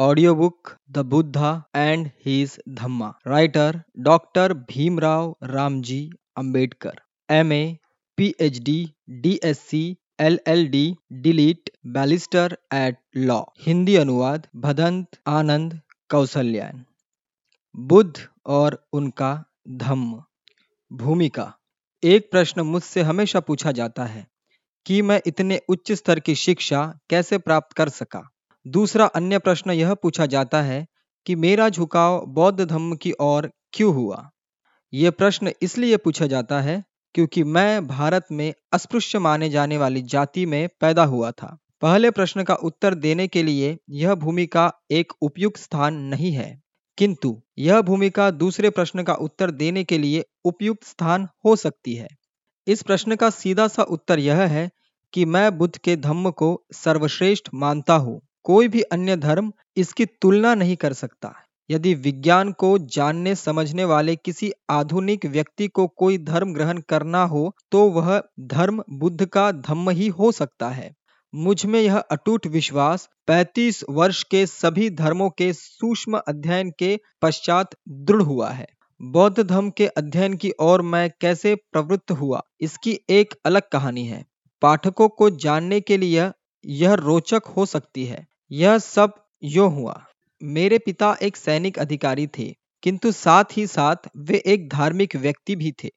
Audio book the Buddha and his Dhamma, writer doctor Bhimrao Ramji Ambedkar, MA, PhD, DSc, LLD, DLitt, barrister at law. Hindi अनुवाद भदंत आनंद कौशल्याण। बुद्ध और उनका धम्म। भूमिका। एक प्रश्न मुझसे हमेशा पूछा जाता है कि मैं इतने उच्च स्तर की शिक्षा कैसे प्राप्त कर सका। दूसरा अन्य प्रश्न यह पूछा जाता है कि मेरा झुकाव बौद्ध धम्म की ओर क्यों हुआ। यह प्रश्न इसलिए पूछा जाता है क्योंकि मैं भारत में अस्पृश्य माने जाने वाली जाति में पैदा हुआ था। पहले प्रश्न का उत्तर देने के लिए यह भूमिका एक उपयुक्त स्थान नहीं है, किंतु यह भूमिका दूसरे प्रश्न का उत्तर देने के लिए उपयुक्त स्थान हो सकती है। इस प्रश्न का सीधा सा उत्तर यह है कि मैं बुद्ध के धम्म को सर्वश्रेष्ठ मानता हूँ। कोई भी अन्य धर्म इसकी तुलना नहीं कर सकता। यदि विज्ञान को जानने समझने वाले किसी आधुनिक व्यक्ति को कोई धर्म ग्रहण करना हो तो वह धर्म बुद्ध का धम्म ही हो सकता है। मुझ में यह अटूट विश्वास 35 वर्ष के सभी धर्मों के सूक्ष्म अध्ययन के पश्चात दृढ़ हुआ है। बौद्ध धर्म के अध्ययन की ओर मैं कैसे प्रवृत्त हुआ इसकी एक अलग कहानी है। पाठकों को जानने के लिए यह रोचक हो सकती है। यह सब यूं हुआ। मेरे पिता एक सैनिक अधिकारी थे, किंतु साथ ही साथ वे एक धार्मिक व्यक्ति भी थे।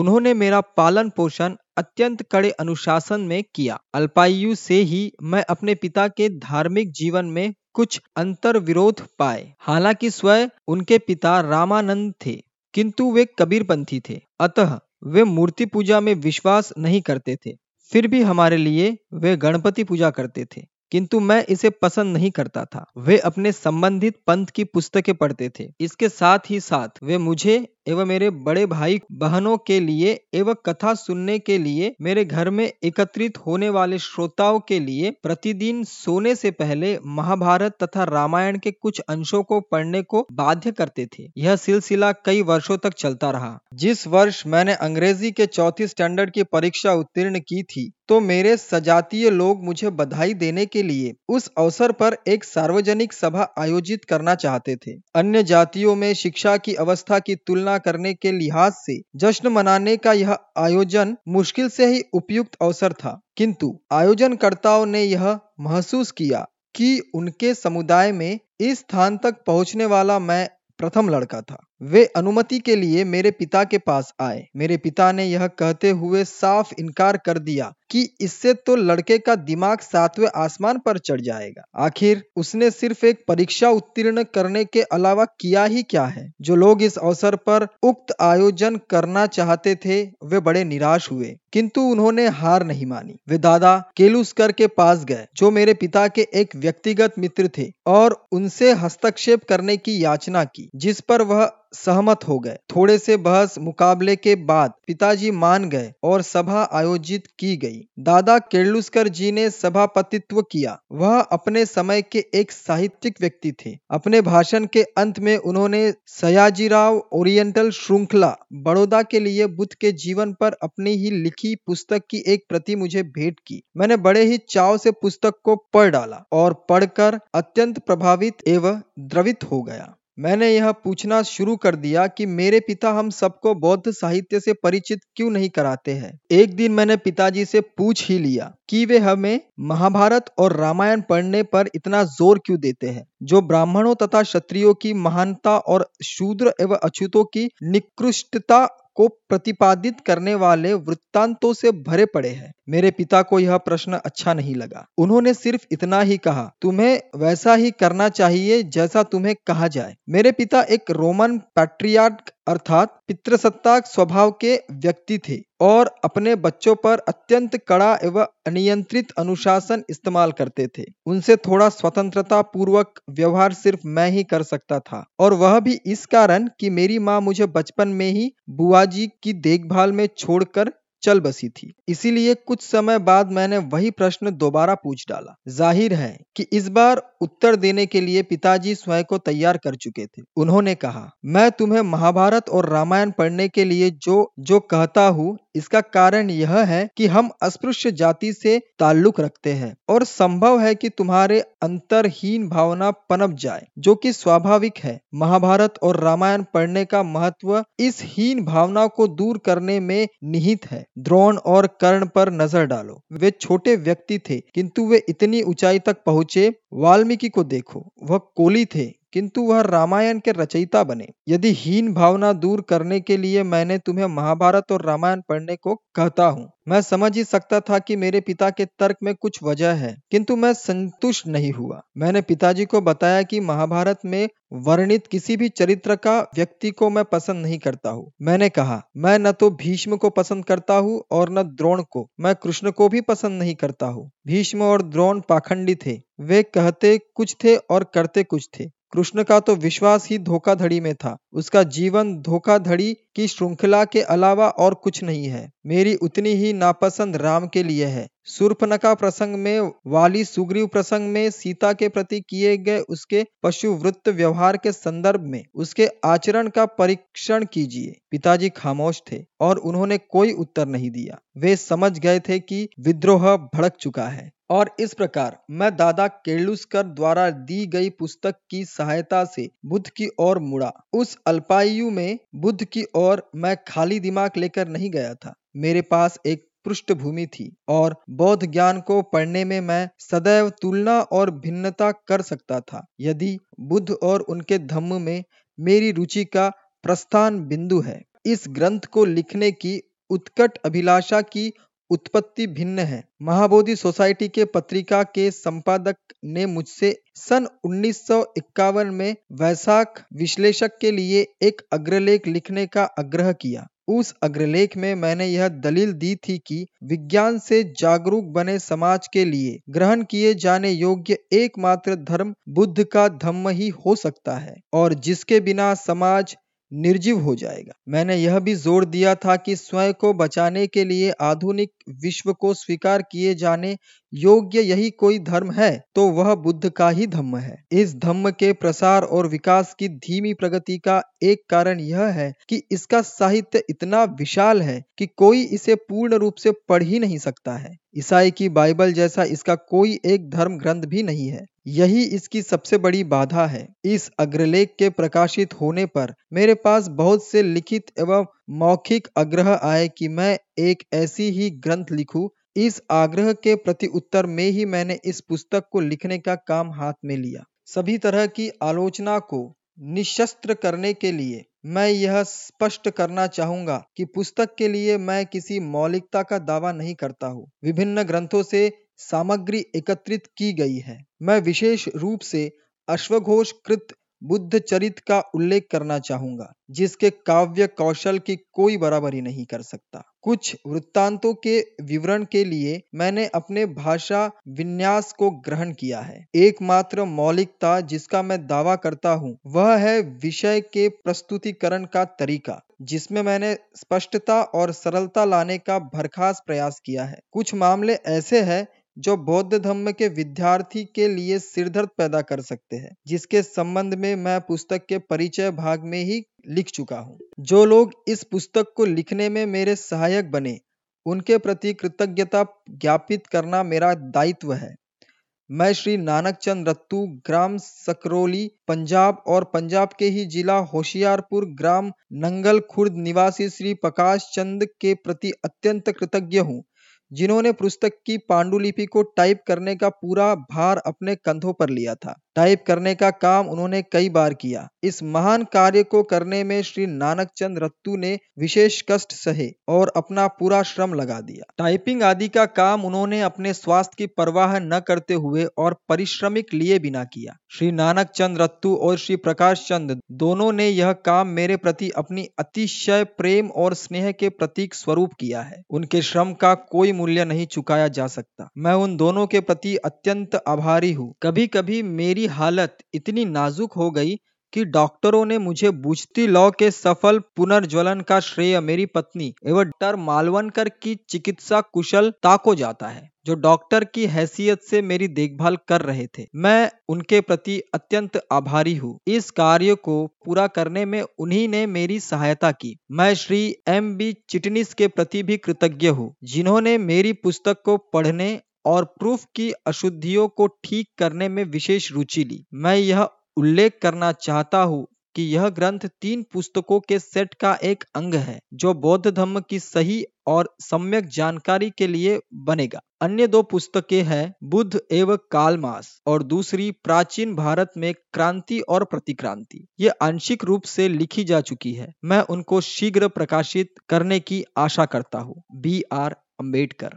उन्होंने मेरा पालन पोषण अत्यंत कड़े अनुशासन में किया। अल्पायु से ही मैं अपने पिता के धार्मिक जीवन में कुछ अंतर्विरोध पाए। हालांकि स्वयं उनके पिता रामानंद थे, किंतु वे कबीरपंथी थे, अतः वे मूर्ति पूजा में विश्वास नहीं करते थे। फिर भी हमारे लिए वे गणपति पूजा करते थे, किंतु मैं इसे पसंद नहीं करता था। वे अपने संबंधित पंथ की पुस्तकें पढ़ते थे। इसके साथ ही साथ वे मुझे एवं मेरे बड़े भाई बहनों के लिए एवं कथा सुनने के लिए मेरे घर में एकत्रित होने वाले श्रोताओं के लिए प्रतिदिन सोने से पहले महाभारत तथा रामायण के कुछ अंशों को पढ़ने को बाध्य करते थे। यह सिलसिला कई वर्षों तक चलता रहा। जिस वर्ष मैंने अंग्रेजी के चौथी स्टैंडर्ड की परीक्षा उत्तीर्ण की थी तो मेरे सजातीय लोग मुझे बधाई देने के लिए उस अवसर पर एक सार्वजनिक सभा आयोजित करना चाहते थे। अन्य जातियों में शिक्षा की अवस्था की तुलना करने के लिहाज से जश्न मनाने का यह आयोजन मुश्किल से ही उपयुक्त अवसर था, किंतु आयोजनकर्ताओं ने यह महसूस किया कि उनके समुदाय में इस स्थान तक पहुंचने वाला मैं प्रथम लड़का था। वे अनुमति के लिए मेरे पिता के पास आए। मेरे पिता ने यह कहते हुए साफ इनकार कर दिया कि इससे तो लड़के का दिमाग सातवें आसमान पर चढ़ जाएगा। आखिर उसने सिर्फ एक परीक्षा उत्तीर्ण करने के अलावा किया ही क्या है। जो लोग इस अवसर पर उक्त आयोजन करना चाहते थे वे बड़े निराश हुए, किंतु उन्होंने हार नहीं मानी। वे दादा केलुस्कर के पास गए, जो मेरे पिता के एक व्यक्तिगत मित्र थे, और उनसे हस्तक्षेप करने की याचना की, जिस पर वह सहमत हो गए। थोड़े से बहस मुकाबले के बाद पिताजी मान गए और सभा आयोजित की गई। दादा केलुस्कर जी ने सभापतित्व किया। वह अपने समय के एक साहित्यिक व्यक्ति थे। अपने भाषण के अंत में उन्होंने सयाजीराव ओरिएंटल श्रृंखला बड़ौदा के लिए बुद्ध के जीवन पर अपनी ही लिखी पुस्तक की एक प्रति मुझे भेंट की। मैंने बड़े ही चाव से पुस्तक को पढ़ डाला और पढ़कर अत्यंत प्रभावित एवं द्रवित हो गया। मैंने यह पूछना शुरू कर दिया कि मेरे पिता हम सबको बौद्ध साहित्य से परिचित क्यों नहीं कराते हैं। एक दिन मैंने पिताजी से पूछ ही लिया कि वे हमें महाभारत और रामायण पढ़ने पर इतना जोर क्यों देते हैं, जो ब्राह्मणों तथा क्षत्रियों की महानता और शूद्र एवं अछूतों की निकृष्टता को प्रतिपादित करने वाले वृत्तांतों से भरे पड़े हैं। मेरे पिता को यह प्रश्न अच्छा नहीं लगा। उन्होंने सिर्फ इतना ही कहा, तुम्हें वैसा ही करना चाहिए जैसा तुम्हें कहा जाए। मेरे पिता एक रोमन पैट्रियार्क अर्थात पितृसत्ताक स्वभाव के व्यक्ति थे और अपने बच्चों पर अत्यंत कड़ा एवं अनियंत्रित अनुशासन इस्तेमाल करते थे। उनसे थोड़ा स्वतंत्रता पूर्वक व्यवहार सिर्फ मैं ही कर सकता था, और वह भी इस कारण कि मेरी माँ मुझे बचपन में ही बुआ जी की देखभाल में छोड़कर चल बसी थी। इसीलिए कुछ समय बाद मैंने वही प्रश्न दोबारा पूछ डाला। जाहिर है कि इस बार उत्तर देने के लिए पिताजी स्वयं को तैयार कर चुके थे। उन्होंने कहा, मैं तुम्हें महाभारत और रामायण पढ़ने के लिए जो कहता हूँ, इसका कारण यह है कि हम अस्पृश्य जाति से ताल्लुक रखते हैं और संभव है कि तुम्हारे अंतरहीन भावना पनप जाए, जो कि स्वाभाविक है। महाभारत और रामायण पढ़ने का महत्व इस हीन भावना को दूर करने में निहित है। द्रोण और कर्ण पर नजर डालो, वे छोटे व्यक्ति थे किंतु वे इतनी ऊंचाई तक पहुँचे। वाल्मीकि को देखो, वह कोली थे किंतु वह रामायण के रचयिता बने। यदि हीन भावना दूर करने के लिए मैंने तुम्हें महाभारत और रामायण पढ़ने को कहता हूँ। मैं समझ ही सकता था कि मेरे पिता के तर्क में कुछ वजह है, किंतु मैं संतुष्ट नहीं हुआ। मैंने पिताजी को बताया कि महाभारत में वर्णित किसी भी चरित्र का व्यक्ति को मैं पसंद नहीं करता हूँ। मैंने कहा, मैं न तो भीष्म को पसंद करता हूँ और न द्रोण को। मैं कृष्ण को भी पसंद नहीं करता हूँ। भीष्म और द्रोण पाखंडी थे, वे कहते कुछ थे और करते कुछ थे। कृष्ण का तो विश्वास ही धोखाधड़ी में था, उसका जीवन धोखाधड़ी की श्रृंखला के अलावा और कुछ नहीं है। मेरी उतनी ही नापसंद राम के लिए है। शूर्पणखा प्रसंग में वाली सुग्रीव प्रसंग में सीता के प्रति किए गए उसके पशुवृत्त व्यवहार के संदर्भ में उसके आचरण का परीक्षण कीजिए। पिताजी खामोश थे और उन्होंने कोई उत्तर नहीं दिया। वे समझ गए थे कि विद्रोह भड़क चुका है। और इस प्रकार मैं दादा केलुस्कर द्वारा दी गई पुस्तक की सहायता से बुद्ध की ओर मुड़ा। उस अल्पायु में बुद्ध की ओर मैं खाली दिमाग लेकर नहीं गया था। मेरे पास एक पृष्ठभूमि थी और बौद्ध ज्ञान को पढ़ने में मैं सदैव तुलना और भिन्नता कर सकता था। यदि बुद्ध और उनके धम्म में मेरी रुचि का प्रस्थान बिंदु है। इस ग्रंथ को लिखने की उत्कट अभिलाषा की उत्पत्ति भिन्न है। महाबोधि सोसाइटी के पत्रिका के संपादक ने मुझसे सन 1951 में वैशाख विश्लेषक के लिए एक अग्रलेख लिखने का आग्रह किया। उस अग्रलेख में मैंने यह दलील दी थी कि विज्ञान से जागरूक बने समाज के लिए ग्रहण किए जाने योग्य एकमात्र धर्म बुद्ध का धम्म ही हो सकता है और जिसके बिना समाज निर्जीव हो जाएगा। मैंने यह भी जोर दिया था कि स्वयं को बचाने के लिए आधुनिक विश्व को स्वीकार किए जाने योग्य यही कोई धर्म है तो वह बुद्ध का ही धम्म है। इस धम्म के प्रसार और विकास की धीमी प्रगति का एक कारण यह है कि इसका साहित्य इतना विशाल है कि कोई इसे पूर्ण रूप से पढ़ ही नहीं सकता है। ईसाई की बाइबल जैसा इसका कोई एक धर्म ग्रंथ भी नहीं है। यही इसकी सबसे बड़ी बाधा है। इस अग्रलेख के प्रकाशित होने पर मेरे पास बहुत से लिखित एवं मौखिक आग्रह आए कि मैं एक ऐसी ही ग्रंथ लिखूं। इस आग्रह के प्रति उत्तर में ही मैंने इस पुस्तक को लिखने का काम हाथ में लिया। सभी तरह की आलोचना को निशस्त्र करने के लिए मैं यह स्पष्ट करना चाहूंगा कि पुस्तक के लिए मैं किसी मौलिकता का दावा नहीं करता हूँ। विभिन्न ग्रंथों से सामग्री एकत्रित की गई है। मैं विशेष रूप से अश्वघोष कृत बुद्ध चरित का उल्लेख करना चाहूंगा, जिसके काव्य कौशल की कोई बराबरी नहीं कर सकता। कुछ वृत्तांतों के विवरण के लिए मैंने अपने भाषा विन्यास को ग्रहण किया है। एकमात्र मौलिकता जिसका मैं दावा करता हूँ वह है विषय के प्रस्तुतीकरण का तरीका, जिसमें मैंने स्पष्टता और सरलता लाने का भरखास प्रयास किया है। कुछ मामले ऐसे हैं जो बौद्ध धम्म के विद्यार्थी के लिए सिरदर्द पैदा कर सकते हैं, जिसके संबंध में मैं पुस्तक के परिचय भाग में ही लिख चुका हूँ। जो लोग इस पुस्तक को लिखने में मेरे सहायक बने, उनके प्रति कृतज्ञता ज्ञापित करना मेरा दायित्व है। मैं श्री नानकचंद रत्तू, ग्राम सकरोली, पंजाब और पंजाब के ही जिला होशियारपुर, ग्राम नंगल खुर्द निवासी श्री प्रकाश चंद के प्रति अत्यंत कृतज्ञ हूँ, जिन्होंने पुस्तक की पांडुलिपि को टाइप करने का पूरा भार अपने कंधों पर लिया था। टाइप करने का काम उन्होंने कई बार किया। इस महान कार्य को करने में श्री नानकचंद रत्तू ने विशेष कष्ट सहे और अपना पूरा श्रम लगा दिया। टाइपिंग आदि का काम उन्होंने अपने स्वास्थ्य की परवाह न करते हुए और परिश्रमिक लिए बिना किया। श्री नानकचंद रत्तू और श्री प्रकाश चंद दोनों ने यह काम मेरे प्रति अपनी अतिशय प्रेम और स्नेह के प्रतीक स्वरूप किया है। उनके श्रम का कोई मूल्य नहीं चुकाया जा सकता। मैं उन दोनों के प्रति अत्यंत आभारी हूँ। कभी कभी मेरी हालत इतनी नाजुक हो गई कि डॉक्टरों ने मुझे बूझती लौ के सफल पुनर्ज्वलन का श्रेय मेरी पत्नी एवं डॉ. मालवंकर की चिकित्सा कुशलता को जाता है, जो डॉक्टर की हैसियत से मेरी देखभाल कर रहे थे। मैं उनके प्रति अत्यंत आभारी हूँ। इस कार्य को पूरा करने में उन्हीं ने मेरी सहायता की। मैं श्री MB चिटनिस के प्रति भी कृतज्ञ हूँ, जिन्होंने मेरी पुस्तक को पढ़ने और प्रूफ की अशुद्धियों को ठीक करने में विशेष रुचि ली। मैं यह उल्लेख करना चाहता हूँ कि यह ग्रंथ 3 पुस्तकों के सेट का एक अंग है, जो बौद्ध धर्म की सही और सम्यक जानकारी के लिए बनेगा। अन्य 2 पुस्तकें हैं बुद्ध एवं कालमास और दूसरी प्राचीन भारत में क्रांति और प्रतिक्रांति। ये आंशिक रूप से लिखी जा चुकी है। मैं उनको शीघ्र प्रकाशित करने की आशा करता हूँ। BR अम्बेडकर।